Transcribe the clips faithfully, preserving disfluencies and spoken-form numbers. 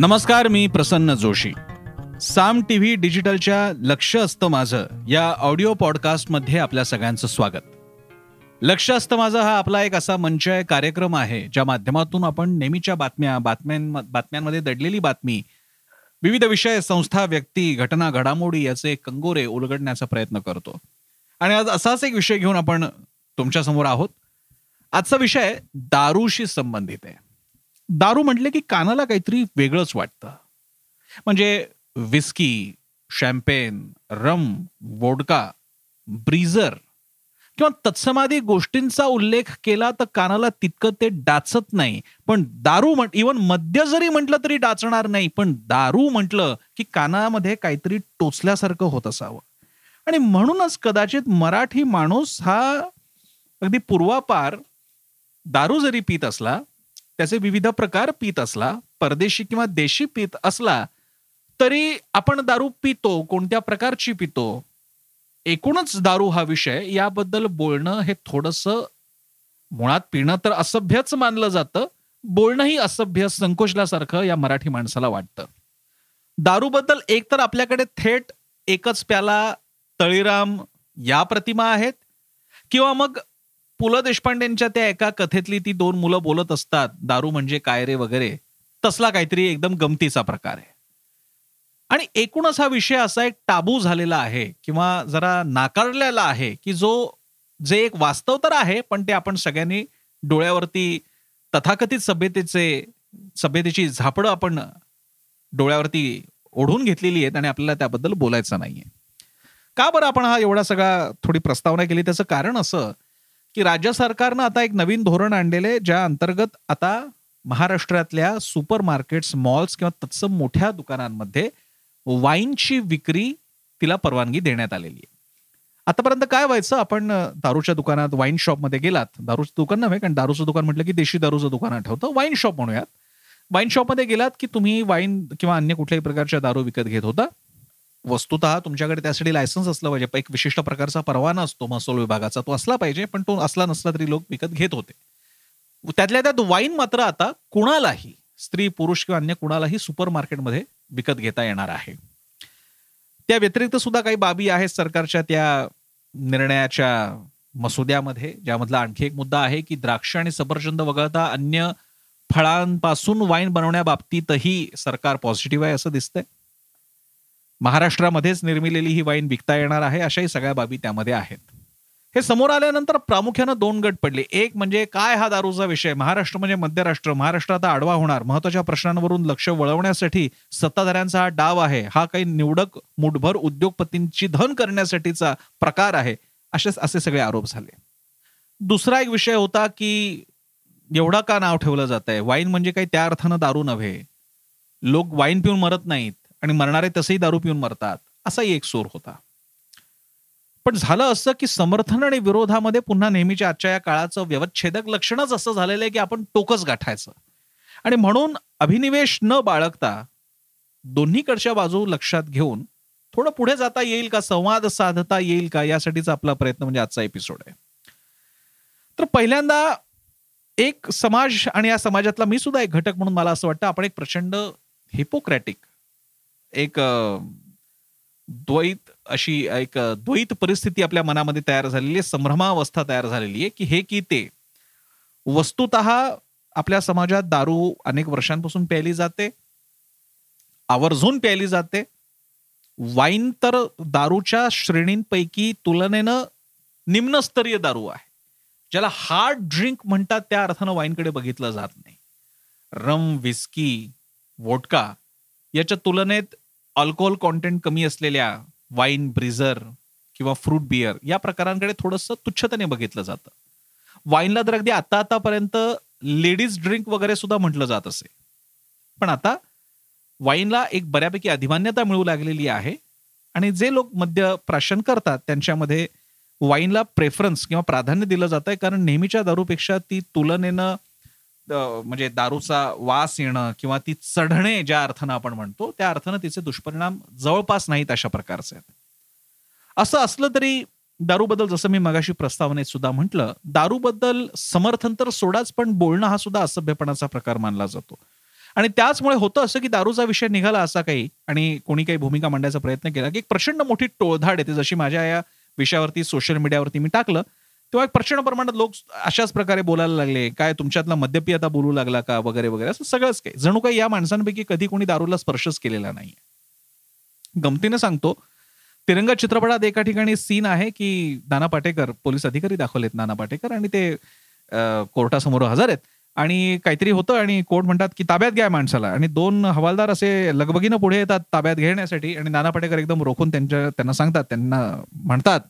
नमस्कार, मी प्रसन्न जोशी. साम टी व्ही डिजिटलच्या लक्ष असतं माझं या ऑडिओ पॉडकास्टमध्ये आपल्या सगळ्यांचं स्वागत. लक्ष असतं माझं हा आपला एक असा मंच आहे, कार्यक्रम आहे, ज्या माध्यमातून आपण नेहमीच्या बातम्या बातम्यां बातम्यांमध्ये दडलेली बातमी, विविध विषय, संस्था, व्यक्ती, घटना, घडामोडी याचे कंगोरे उलगडण्याचा प्रयत्न करतो. आणि आज असाच एक विषय घेऊन आपण तुमच्यासमोर आहोत. आजचा विषय दारूशी संबंधित आहे. दारू म्हटले की कानाला काहीतरी वेगळंच वाटतं. म्हणजे whisky, champagne, rum, vodka, breezer किंवा तत्समाधी गोष्टींचा उल्लेख केला तर कानाला तितकं ते डाचत नाही. पण दारू म्हण इव्हन मद्य जरी म्हटलं तरी डाचणार नाही, पण दारू म्हटलं की कानामध्ये काहीतरी टोचल्यासारखं होत असावं. आणि म्हणूनच कदाचित मराठी माणूस हा अगदी पूर्वापार दारू जरी पीत असला, त्याचे विविध प्रकार पीत असला, परदेशी किंवा देशी पीत असला तरी आपण दारू पितो, कोणत्या प्रकारची पितो, एकूणच दारू हा विषय याबद्दल बोलणं हे थोडंसं, मुळात पिणं तर असभ्यच मानलं जातं, बोलणंही असभ्य, संकोचल्यासारखं या मराठी माणसाला वाटतं. दारूबद्दल एकतर आपल्याकडे थेट एकच प्याला, तळीराम या प्रतिमा आहेत, किंवा मग पु ल देशपांडेंच्या त्या एका कथेतली ती दोन मुलं बोलत असतात दारू म्हणजे काय रे वगैरे, तसला काहीतरी एकदम गमतीचा प्रकार आहे. आणि एकूणच हा विषय असा एक टाबू झालेला आहे किंवा जरा नाकारलेला आहे की जो जे एक वास्तव तर आहे, पण ते आपण सगळ्यांनी डोळ्यावरती तथाकथित सभ्यतेचे सभ्यतेची झापडं आपण डोळ्यावरती ओढून घेतलेली आहेत आणि आपल्याला त्याबद्दल बोलायचं नाहीये. का बरं आपण हा एवढा सगळा थोडी प्रस्तावना केली? त्याचं कारण असं की राज्य सरकारनं आता एक नवीन धोरण आणलेले, ज्या अंतर्गत आता महाराष्ट्रातल्या सुपर मार्केट्स, मॉल्स किंवा तत्सम मोठ्या दुकानांमध्ये वाईनची विक्री तिला परवानगी देण्यात आलेली आहे. आतापर्यंत काय व्हायचं, आपण दारूच्या दुकानात, वाईन शॉपमध्ये गेलात, दारूचं दुकान नव्हे कारण दारूचं दुकान म्हटलं की देशी दारूचं दुकान आठवतं, वाईन शॉप म्हणूयात, वाईन शॉपमध्ये गेलात की तुम्ही वाईन किंवा अन्य कुठल्याही प्रकारच्या दारू विकत घेत होता. वस्तुतः तुमच्याकडे त्यासाठी लायसन्स असलं पाहिजे, एक विशिष्ट प्रकारचा परवाना असतो महसूल विभागाचा, तो असला पाहिजे, पण तो असला नसला तरी लोक विकत घेत होते. त्यातल्या त्यात वाईन मात्र आता कुणालाही, स्त्री पुरुष किंवा अन्य कुणालाही सुपर मार्केटमध्ये विकत घेता येणार आहे. त्या व्यतिरिक्त सुद्धा काही बाबी आहेत सरकारच्या त्या निर्णयाच्या मसुद्यामध्ये, ज्यामधला आणखी एक मुद्दा आहे की द्राक्ष आणि सफरचंद वगळता अन्य फळांपासून वाईन बनवण्याबाबतीतही सरकार पॉझिटिव्ह आहे असं दिसतंय. महाराष्ट्रामध्येच निर्मिलेली ही वाईन विकता येणार आहे, अशाही सगळ्या बाबी त्यामध्ये आहेत. हे समोर आल्यानंतर प्रामुख्यानं दोन गट पडले. एक म्हणजे काय हा दारूचा विषय, महाराष्ट्र म्हणजे मध्य राष्ट्र, महाराष्ट्रात आडवा होणार, महत्वाच्या प्रश्नांवरून लक्ष वळवण्यासाठी सत्ताधाऱ्यांचा हा डाव आहे, हा काही निवडक मुठभर उद्योगपतींची धन करण्यासाठीचा प्रकार आहे, असे असे सगळे आरोप झाले. दुसरा एक विषय होता की एवढा का नाव ठेवलं जात आहे, वाईन म्हणजे काही त्या अर्थानं दारू नव्हे, लोक वाईन पिऊन मरत नाहीत आणि मरणारे तसेही दारू पिऊन मरतात, असाही एक सूर होता. पण झालं असं की समर्थन आणि विरोधामध्ये पुन्हा नेहमीच्या आजच्या या काळाचं व्यवच्छेदक लक्षणच असं झालेलं आहे की आपण टोकच गाठायचं. आणि म्हणून अभिनिवेश न बाळगता दोन्हीकडच्या बाजू लक्षात घेऊन थोडं पुढे जाता येईल का, संवाद साधता येईल का, यासाठीचा आपला प्रयत्न म्हणजे आजचा एपिसोड आहे. तर पहिल्यांदा एक समाज, आणि या समाजातला मी सुद्धा एक घटक म्हणून मला असं वाटतं, आपण एक प्रचंड हिपोक्रॅटिक, एक द्वैत, अशी एक द्वैत परिस्थिती आपल्या मनामध्ये तयार झालेली आहे, संभ्रमावस्था तयार झालेली आहे की हे की ते. वस्तुतः आपल्या समाजात दारू अनेक वर्षांपासून प्यायली जाते, आवर्जून प्यायली जाते. वाईन तर दारूच्या श्रेणींपैकी तुलनेनं निम्नस्तरीय दारू आहे, ज्याला हार्ड ड्रिंक म्हणतात त्या अर्थानं वाईनकडे बघितलं जात नाही. रम, विस्की, वोडका याच्या तुलनेत अल्कोहोल कॉन्टेंट कमी असलेल्या वाईन, ब्रिझर किंवा फ्रूट बियर या प्रकारांकडे थोडंसं तुच्छतेने बघितलं जातं. वाईनला तर अगदी आता आतापर्यंत लेडीज ड्रिंक वगैरे सुद्धा म्हटलं जात असे, पण आता वाईनला एक बऱ्यापैकी अधिमान्यता मिळू लागलेली आहे. आणि जे लोक मद्य प्राशन करतात त्यांच्यामध्ये वाईनला प्रेफरन्स किंवा प्राधान्य दिलं जात आहे, कारण नेहमीच्या दारूपेक्षा ती तुलनेनं, म्हणजे दारूचा वास येणं किंवा ती चढणे ज्या अर्थानं आपण म्हणतो त्या अर्थानं तिचे दुष्परिणाम जवळपास नाहीत अशा प्रकारचे आहेत. असं असलं तरी दारूबद्दल, जसं मी मगाशी प्रस्तावनेत सुद्धा म्हटलं, दारूबद्दल समर्थन तर सोडाच, पण बोलणं हा सुद्धा असभ्यपणाचा प्रकार मानला जातो. आणि त्याचमुळे होतं असं की दारूचा विषय निघाला असा काही आणि कोणी काही भूमिका मांडायचा प्रयत्न केला की एक प्रचंड मोठी टोळधाड येते. जशी माझ्या या विषयावरती सोशल मीडियावरती मी टाकलं तेव्हा एक प्रचंड प्रमाणात लोक अशाच प्रकारे बोलायला लागले, काय तुमच्यातला मद्यपी आता बोलू लागला का वगैरे वगैरे असं सगळंच काही. जणू काही या माणसांपैकी कधी कोणी दारूला स्पर्शच केलेला नाही. गमतीने सांगतो, तिरंगा चित्रपटात एका ठिकाणी सीन आहे की नाना पाटेकर पोलीस अधिकारी दाखवलेत नाना पाटेकर आणि ते कोर्टासमोर हजर आहेत आणि काहीतरी होतं आणि कोर्ट म्हणतात की ताब्यात घ्या माणसाला आणि दोन हवालदार असे लगबगीनं पुढे येतात ताब्यात घेण्यासाठी आणि नाना पाटेकर एकदम रोखून त्यांच्या त्यांना सांगतात, त्यांना म्हणतात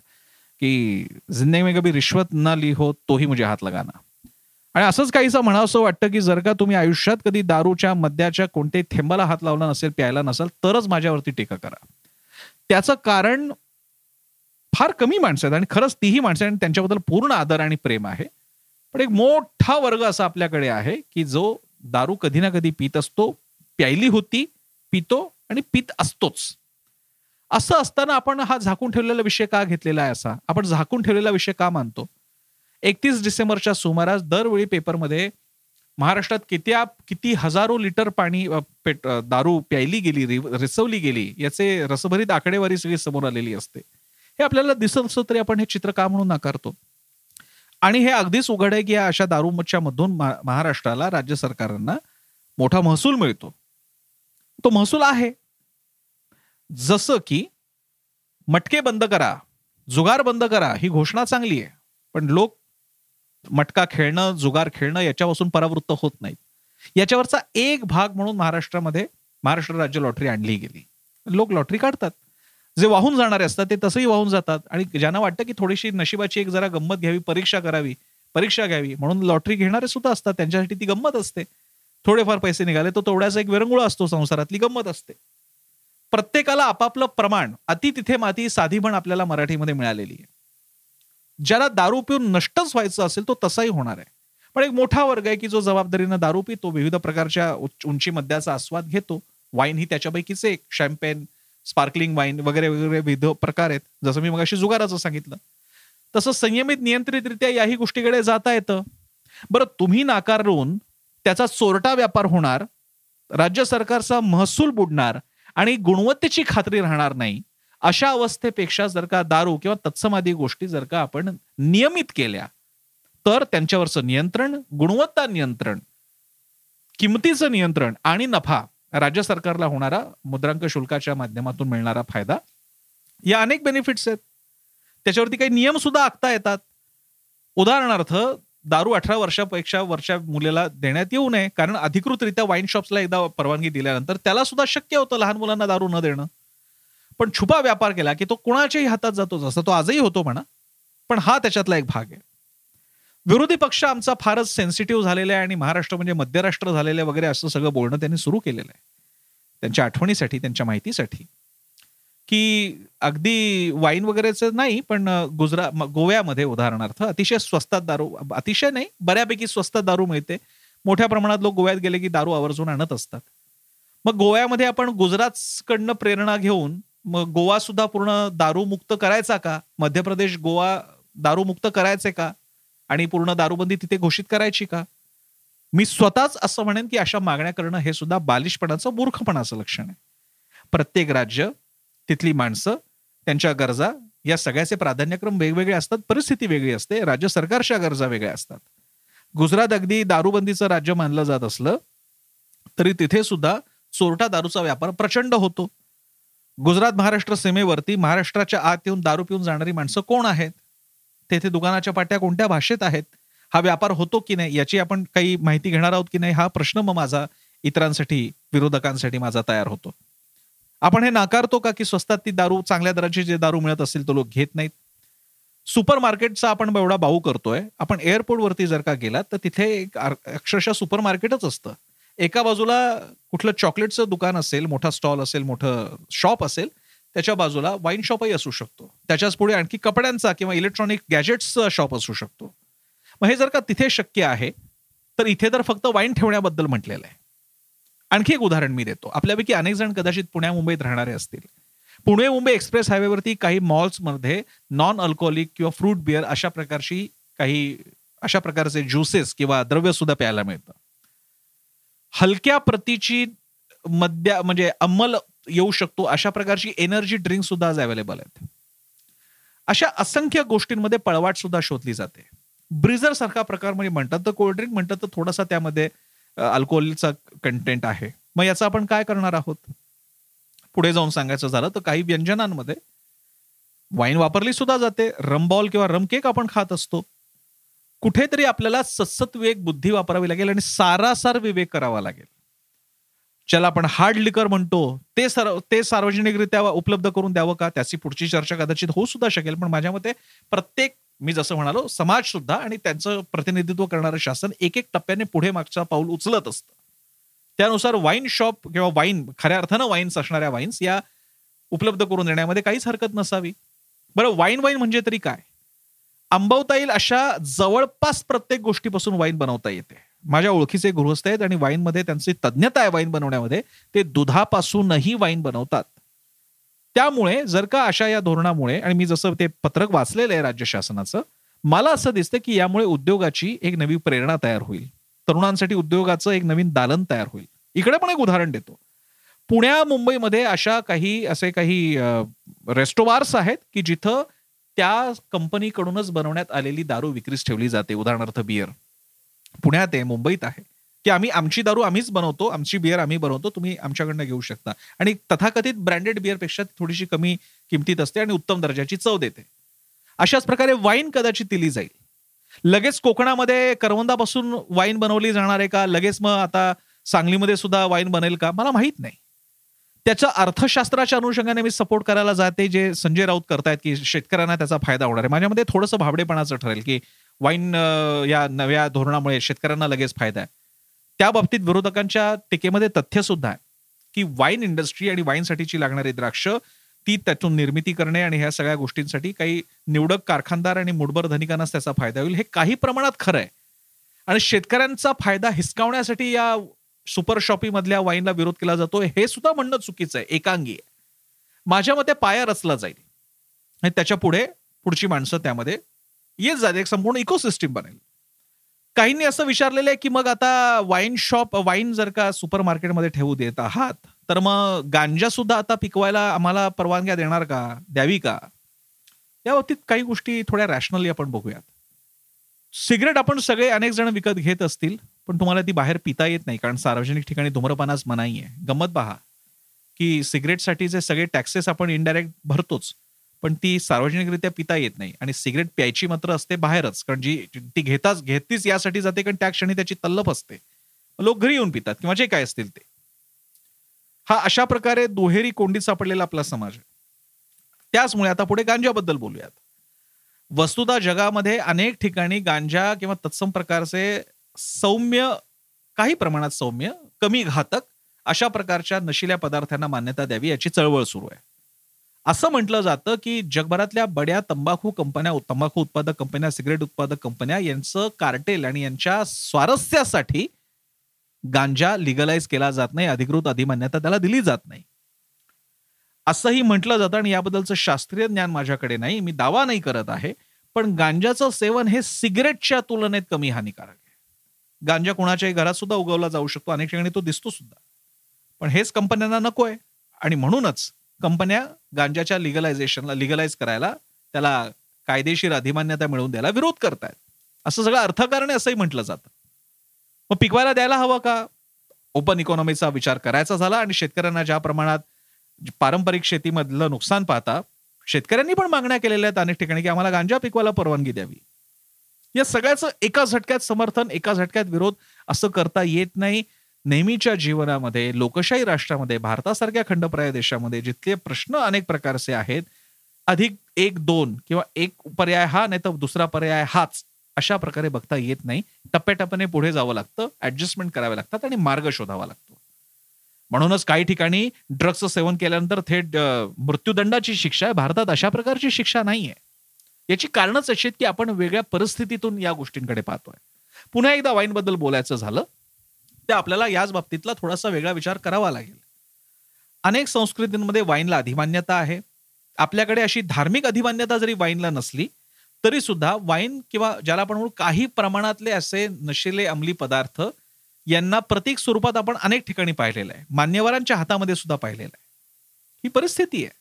की जिंदगी में कभी रिश्वत ना ली हो तो ही मुझे हात लगाना. आणि असंच काहीसं म्हणावसं वाटतं की जर का तुम्ही आयुष्यात कधी दारूच्या मद्याच्या कोणत्याही थेंबाला हात लावला नसेल, प्यायला नसेल, तरच माझ्यावरती टीका करा. त्याचं कारण फार कमी माणसं आहेत आणि खरंच तीही माणसं आणि त्यांच्याबद्दल पूर्ण आदर आणि प्रेम आहे, पण एक मोठा वर्ग असा आपल्याकडे आहे की जो दारू कधी ना कधी पित असतो, प्यायली होती, पितो आणि पित असतोच. असं असताना आपण हा झाकून ठेवलेला विषय का घेतलेला आहे, असा आपण झाकून ठेवलेला विषय का मानतो. एकतीस डिसेंबरच्या सुमारास दरवेळी पेपरमध्ये महाराष्ट्रात किती किती हजारो लिटर पाणी दारू प्यायली गेली, रिसवली गेली, याचे रसभरीत आकडेवारी सगळी समोर आलेली असते. हे आपल्याला दिसत असलं तरी आपण हे चित्र का म्हणून नाकारतो. आणि हे अगदीच उघड आहे की या अशा दारूमच्या मधून महाराष्ट्राला, राज्य सरकारांना मोठा महसूल मिळतो. तो महसूल आहे जसं की मटके बंद करा, जुगार बंद करा, ही घोषणा चांगली आहे, पण लोक मटका खेळणं, जुगार खेळणं याच्यापासून परावृत्त होत नाहीत. याच्यावरचा एक भाग म्हणून महाराष्ट्रामध्ये महाराष्ट्र राज्य लॉटरी आणली गेली. लोक लॉटरी काढतात, जे वाहून जाणारे असतात ते तसंही वाहून जातात आणि ज्यांना वाटतं की थोडीशी नशिबाची एक जरा गंमत घ्यावी, परीक्षा करावी, परीक्षा घ्यावी म्हणून लॉटरी घेणारे सुद्धा असतात, त्यांच्यासाठी ती गंमत असते. थोडेफार पैसे निघाले तो तेवढ्याचा एक विरंगुळा असतो, संसारातली गंमत असते. प्रत्येकाला आपापलं प्रमाण, अति तिथे माती साधी पण आपल्याला मराठीमध्ये मिळालेली आहे. ज्याला दारू पिऊन नष्टच व्हायचं असेल तो तसाही होणार आहे, पण एक मोठा वर्ग आहे की जो जबाबदारीनं दारू पितो, विविध प्रकारच्या उंची मद्याचा आस्वाद घेतो. वाईन ही त्याच्यापैकीच एक, शॅम्पेन, स्पार्कलिंग वाईन वगैरे वगैरे विविध प्रकार आहेत. जसं मी मगाशी जुगाराचं सांगितलं तसं संयमित, नियंत्रितरित्या याही गोष्टीकडे जाता येतं. बरं, तुम्ही नाकारून त्याचा चोरटा व्यापार होणार, राज्य सरकारचा महसूल बुडणार आणि गुणवत्तेची खात्री राहणार नाही. अशा अवस्थेपेक्षा जर का दारू किंवा तत्सम आदी गोष्टी जर का आपण नियमित केल्या तर त्यांच्यावरचं नियंत्रण, गुणवत्ता नियंत्रण, किमतीचं नियंत्रण आणि नफा, राज्य सरकारला होणारा मुद्रांक शुल्काच्या माध्यमातून मिळणारा फायदा, या अनेक बेनिफिट्स आहेत. त्याच्यावरती काही नियम सुद्धा आखता येतात. उदाहरणार्थ, दारू अठरा वर्षापेक्षा वरच्या मुलीला देण्यात येऊ नये, कारण अधिकृतरित्या वाईन शॉप्सला एकदा परवानगी दिल्यानंतर त्याला सुद्धा शक्य होतं लहान मुलांना दारू न देणं. पण छुपा व्यापार केला की तो कोणाच्याही हातात जातो, जसा तो आजही होतो म्हणा, पण हा त्याच्यातला एक भाग आहे. विरोधी पक्ष आमचा फारच सेन्सिटिव्ह झालेला आहे आणि महाराष्ट्र म्हणजे मध्यराष्ट्र झालेले वगैरे असं सगळं बोलणं त्यांनी सुरू केलेलं आहे त्यांच्या आठवणीसाठी, त्यांच्या माहितीसाठी, की अगदी वाईन वगैरेचं नाही पण गुजरात, गोव्यामध्ये उदाहरणार्थ अतिशय स्वस्तात दारू, अतिशय नाही बऱ्यापैकी स्वस्तात दारू मिळते. मोठ्या प्रमाणात लोक गोव्यात गेले की दारू आवर्जून आणत असतात. मग गोव्यामध्ये आपण गुजरातकडनं प्रेरणा घेऊन मग गोवा सुद्धा पूर्ण दारूमुक्त करायचा का, मध्य प्रदेश गोवा दारूमुक्त करायचे का आणि पूर्ण दारूबंदी तिथे घोषित करायची का. मी स्वतःच असं म्हणेन की अशा मागण्या करणं हे सुद्धा बालिशपणाचं, मूर्खपणाचं लक्षण आहे. प्रत्येक राज्य, तिथली माणसं, त्यांच्या गरजा, या सगळ्याचे प्राधान्यक्रम वेगवेगळे असतात, परिस्थिती वेगळी असते, राज्य सरकारच्या गरजा वेगळ्या असतात. गुजरात अगदी दारूबंदीचं राज्य मानलं जात असलं तरी तिथे सुद्धा चोरटा दारूचा व्यापार प्रचंड होतो. गुजरात महाराष्ट्र सीमेवरती महाराष्ट्राच्या आत येऊन दारू पिऊन जाणारी माणसं कोण आहेत, तेथे दुकानाच्या पाट्या कोणत्या भाषेत आहेत, हा व्यापार होतो की नाही याची आपण काही माहिती घेणार आहोत की नाही, हा प्रश्न मग माझा इतरांसाठी, विरोधकांसाठी माझा तयार होतो. आपण हे नाकारतो का की स्वस्तात ती दारू, चांगल्या दराची जे दारू मिळत असेल तो लोक घेत नाहीत. सुपर मार्केटचा आपण एवढा बाऊ करतोय. आपण एअरपोर्टवरती जर का गेलात तर तिथे एक अक्षरशः सुपर मार्केटच असतं. एका बाजूला कुठलं चॉकलेटचं दुकान असेल, मोठा स्टॉल असेल, मोठं शॉप असेल, त्याच्या बाजूला वाईन शॉपही असू शकतो, त्याच्याच पुढे आणखी कपड्यांचा किंवा इलेक्ट्रॉनिक गॅजेट्सचा शॉप असू शकतो. मग हे जर का तिथे शक्य आहे तर इथे तर फक्त वाईन ठेवण्याबद्दल म्हटलेलं आहे. आणखी एक उदाहरण मी देतो. आपल्यापैकी अनेक जण कदाचित पुण्या मुंबईत राहणारे असतील. पुणे मुंबई एक्सप्रेस हायवेवरती काही मॉल्समध्ये नॉन अल्कोहोलिक किंवा फ्रूट बिअर अशा प्रकारची काही अशा प्रकारचे ज्युसेस किंवा द्रव्य सुद्धा प्यायला मिळतं. हलक्या प्रतीची मद्या म्हणजे अंमल येऊ शकतो अशा प्रकारची एनर्जी ड्रिंक सुद्धा आज अवेलेबल आहेत. अशा असंख्य गोष्टींमध्ये पळवाट सुद्धा शोधली जाते. ब्रिझर सारखा प्रकार म्हणजे म्हणतात तर कोल्ड्रिंक म्हणतात तर थोडासा त्यामध्ये अल्कोहोलचा कंटेंट आहे. मग याचा आपण काय करणार आहोत? पुढे जाऊन सांगायचं झालं तर काही व्यंजनांमध्ये वाईन वापरली सुद्धा जाते. रमबॉल किंवा रम केक आपण खात असतो. कुठेतरी आपल्याला सत्सत्विवेक बुद्धी वापरावी लागेल आणि सारासार विवेक करावा लागेल. ज्याला आपण हार्ड लिकर म्हणतो ते सर्व ते सार्वजनिकरित्या उपलब्ध करून द्यावं का, त्याची पुढची चर्चा कदाचित होऊ सुद्धा शकेल. पण माझ्या मते प्रत्येक, मी जसं म्हणालो, समाज सुद्धा आणि त्यांचं प्रतिनिधित्व करणारं शासन एक एक टप्प्याने पुढे मागचा पाऊल उचलत असतं. त्यानुसार वाईन शॉप किंवा वाईन, खऱ्या अर्थानं वाईन्स असणाऱ्या वाईन्स या उपलब्ध करून देण्यामध्ये काहीच हरकत नसावी. बरं, वाईन वाईन म्हणजे तरी काय? आंबवता येईल अशा जवळपास प्रत्येक गोष्टीपासून वाईन बनवता येते. माझ्या ओळखीचे गृहस्थ आहेत आणि वाईनमध्ये त्यांची तज्ञता आहे. वाईन बनवण्यामध्ये ते दुधापासूनही वाईन बनवतात. त्यामुळे जर का अशा या धोरणामुळे, आणि मी जसं ते पत्रक वाचलेलं आहे राज्य शासनाचं, मला असं दिसतं की यामुळे उद्योगाची एक नवी प्रेरणा तयार होईल. तरुणांसाठी उद्योगाचं एक नवीन दालन तयार होईल. इकडे पण एक उदाहरण देतो. पुण्या मुंबईमध्ये अशा काही असे काही रेस्टोबार्स आहेत की जिथं त्या कंपनीकडूनच बनवण्यात आलेली दारू विक्रीस ठेवली जाते. उदाहरणार्थ बियर पुण्यात आहे, मुंबईत आहे, की आम्ही आमची दारू आम्हीच बनवतो, आमची बियर आम्ही बनवतो, तुम्ही आमच्याकडनं घेऊ शकता. आणि तथाकथित ब्रँडेड बियरपेक्षा थोडीशी कमी किमतीत असते आणि उत्तम दर्जाची चव देते. अशाच प्रकारे वाईन कदाचित दिली जाईल. लगेच कोकणामध्ये करवंदापासून वाईन बनवली जाणार आहे का? लगेच मग आता सांगलीमध्ये सुद्धा वाईन बनेल का? मला माहीत नाही. त्याच्या अर्थशास्त्राच्या अनुषंगाने मी सपोर्ट करायला जाते, जे संजय राऊत करतायत की शेतकऱ्यांना त्याचा फायदा होणार आहे. माझ्यामध्ये थोडंसं भाबडेपणाचं ठरेल की वाईन या नव्या धोरणामुळे शेतकऱ्यांना लगेच फायदा आहे. त्या बाबतीत विरोधकांच्या टीकेमध्ये तथ्य सुद्धा आहे की वाईन इंडस्ट्री आणि वाईनसाठीची लागणारी द्राक्ष ती त्यातून निर्मिती करणे आणि ह्या सगळ्या गोष्टींसाठी काही निवडक कारखानदार आणि मुठभर धनिकांनाच त्याचा फायदा होईल. हे काही प्रमाणात खरं आहे. आणि शेतकऱ्यांचा फायदा हिसकावण्यासाठी या सुपर शॉपी मधल्या वाईनला विरोध केला जातो हे सुद्धा म्हणणं चुकीचं आहे, एकांगी आहे. माझ्या मते पाया रचला जाईल आणि त्याच्या पुढे पुढची माणसं त्यामध्ये येत जाते. एक संपूर्ण इकोसिस्टीम बनेल. काहींनी असं विचारलेलं आहे की मग आता वाईन शॉप, वाईन जर का सुपर मार्केटमध्ये ठेवू देत आहात तर मग गांजा सुद्धा आता पिकवायला आम्हाला परवानग्या देणार का, द्यावी का? या बाबतीत काही गोष्टी थोड्या रॅशनली आपण बघूयात. सिगरेट आपण सगळे अनेक जण विकत घेत असतील, पण तुम्हाला ती बाहेर पिता येत नाही कारण सार्वजनिक ठिकाणी धूम्रपानास मनाई आहे. गंमत पहा की सिगरेटसाठीचे सगळे टॅक्सेस आपण इनडायरेक्ट भरतोच, पण ती सार्वजनिकरित्या पिता येत नाही. आणि सिगरेट प्यायची मात्र असते बाहेरच, कारण जी ती घेताच घेतलीच यासाठी जाते कारण त्या क्षणी त्याची तल्लफ असते. लोक घरी येऊन पितात किंवा जे काय असतील ते. हा अशा प्रकारे दुहेरी कोंडीत सापडलेला आपला समाज आहे. त्याचमुळे आता पुढे गांजाबद्दल बोलूयात. वस्तुतः जगामध्ये अनेक ठिकाणी गांजा किंवा तत्सम प्रकारचे सौम्य, काही प्रमाणात सौम्य, कमी घातक अशा प्रकारच्या नशिल्या पदार्थांना मान्यता द्यावी याची चळवळ सुरू आहे. असं म्हटलं जातं की जगभरातल्या बड्या तंबाखू कंपन्या, तंबाखू उत्पादक कंपन्या, सिगरेट उत्पादक कंपन्या यांचं कार्टेल आणि यांच्या स्वारस्यासाठी गांजा लिगलाइज केला जात नाही, अधिकृत अधिमान्यता त्याला दिली जात नाही असंही म्हटलं जातं. आणि याबद्दलचं शास्त्रीय ज्ञान माझ्याकडे नाही, मी दावा नाही करत आहे, पण गांजाचं सेवन हे सिगरेटच्या तुलनेत कमी हानिकारक आहे. गांजा कोणाच्याही घरात सुद्धा उगवला जाऊ शकतो, अनेक ठिकाणी तो दिसतो सुद्धा, पण हेच कंपन्यांना नको आहे. आणि म्हणूनच कंपन्या गांजाच्या लिगलायझेशनला, लिगलाइज करायला, त्याला कायदेशीर अधिमान्यता मिळवून द्यायला विरोध करतायत. असं सगळं अर्थकारण असंही म्हटलं जातं. मग पिकवायला द्यायला हवं का? ओपन इकॉनॉमीचा विचार करायचा झाला आणि शेतकऱ्यांना ज्या प्रमाणात पारंपरिक शेतीमधलं नुकसान पाहता शेतकऱ्यांनी पण मागण्या केलेल्या आहेत अनेक ठिकाणी की आम्हाला गांजा पिकवायला परवानगी द्यावी. या सगळ्याचं एका झटक्यात समर्थन, एका झटक्यात विरोध असं करता येत नाही. नेहमीच्या जीवनामध्ये, लोकशाही राष्ट्रामध्ये, भारतासारख्या खंडप्राय देशामध्ये जितके प्रश्न अनेक प्रकारचे आहेत, अधिक एक दोन किंवा एक पर्याय हा नाही तर दुसरा पर्याय हाच अशा प्रकारे बघता येत नाही. टप्प्याटप्प्याने पुढे जावं लागतं, ऍडजस्टमेंट कराव्या लागतात आणि मार्ग शोधावा लागतो. म्हणूनच काही ठिकाणी ड्रग्सचं सेवन केल्यानंतर थेट मृत्यूदंडाची शिक्षा आहे. भारतात अशा प्रकारची शिक्षा नाही आहे. याची कारणच अशी आहेत की आपण वेगळ्या परिस्थितीतून या गोष्टींकडे पाहतोय. पुन्हा एकदा वाईनबद्दल बोलायचं झालं तर आपल्याला याच बाबतीतला थोडासा वेगळा विचार करावा लागेल. अनेक संस्कृतींमध्ये वाईनला अधिमान्यता आहे. आपल्याकडे अशी धार्मिक अधिमान्यता जरी वाईनला नसली तरी सुद्धा वाईन किंवा ज्याला आपण म्हणू काही प्रमाणातले असे नशिले अंमली पदार्थ यांना प्रतीक स्वरूपात आपण अनेक ठिकाणी पाहिलेलं आहे. मान्यवरांच्या हातामध्ये सुद्धा पाहिलेलं आहे. ही परिस्थिती आहे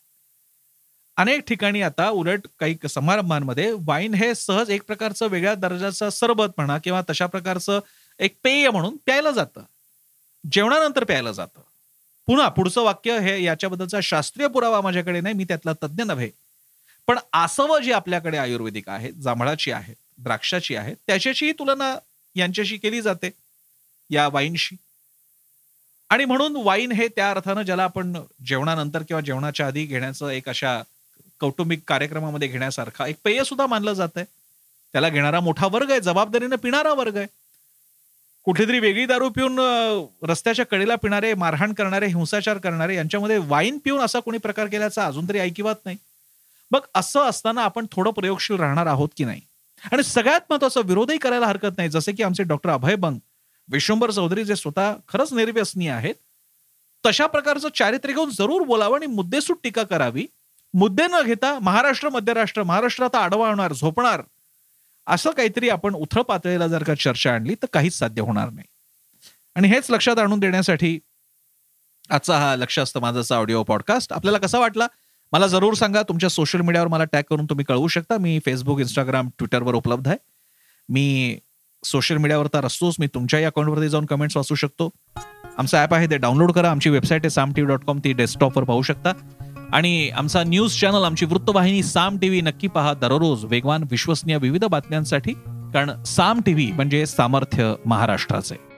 अनेक ठिकाणी. आता उलट काही समारंभांमध्ये वाईन हे सहज एक प्रकारचं वेगळ्या दर्जाचं सरबत म्हणा किंवा तशा प्रकारचं एक पेय म्हणून प्यायला जातं, जेवणानंतर प्यायला जातं. पुन्हा पुढचं वाक्य हे याच्याबद्दलचा शास्त्रीय पुरावा माझ्याकडे नाही, मी त्यातला तज्ज्ञ नव्हे, पण आसवं जी आपल्याकडे आयुर्वेदिक आहे, जांभळाची आहे, द्राक्षाची आहे, त्याच्याचीही तुलना यांच्याशी केली जाते, या वाईनशी. आणि म्हणून वाईन हे त्या अर्थानं ज्याला आपण जेवणानंतर किंवा जेवणाच्या आधी घेण्याचं एक अशा कौटुंबिक कार्यक्रमामध्ये घेण्यासारखा एक पेय सुद्धा मानलं जात आहे. त्याला घेणारा मोठा वर्ग आहे, जबाबदारीनं पिणारा वर्ग आहे. कुठेतरी वेगळी दारू पिऊन रस्त्याच्या कडेला पिणारे, मारहाण करणारे, हिंसाचार करणारे यांच्यामध्ये वाईन पिऊन असा कोणी प्रकार केल्याचा अजून तरी ऐकिवात नाही. मग असं असताना आपण थोडं प्रयोगशील राहणार आहोत की नाही? आणि सगळ्यात महत्वाचा विरोधही करायला हरकत नाही. जसे की आमचे डॉक्टर अभय बंग, विश्वंभर चौधरी जे स्वतः खरंच निर्व्यसनीय आहेत, तशा प्रकारचं चारित्र्य घेऊन जरूर बोलावं आणि मुद्देसूद टीका करावी. मुद्दे न घेता महाराष्ट्र मध्यराष्ट्र, महाराष्ट्रात आडवा होणार, झोपणार, असं काहीतरी आपण उथळ पातळीला जर का चर्चा आणली तर काहीच साध्य होणार नाही. आणि हेच लक्षात आणून देण्यासाठी आजचा हा लक्ष असतं माझाचा ऑडिओ पॉडकास्ट आपल्याला कसा वाटला मला जरूर सांगा. तुमच्या सोशल मीडियावर मला टॅग करून तुम्ही कळवू शकता. मी फेसबुक, इंस्टाग्राम, ट्विटरवर उपलब्ध आहे. मी सोशल मीडियावर तर असतोच, मी तुमच्याही अकाउंटवरती जाऊन कमेंट्स वाचू शकतो. आमचं ॲप आहे, ते डाउनलोड करा. आमची वेबसाईट आहे साम टी व्ही डॉट कॉम, ती डेस्कटॉपवर पाहू शकता. आणि आमचा न्यूज चॅनल, आमची वृत्तवाहिनी साम टी व्ही नक्की पहा दररोज, वेगवान, विश्वसनीय, विविध बातम्यांसाठी. कारण साम टी व्ही म्हणजे सामर्थ्य महाराष्ट्राचे.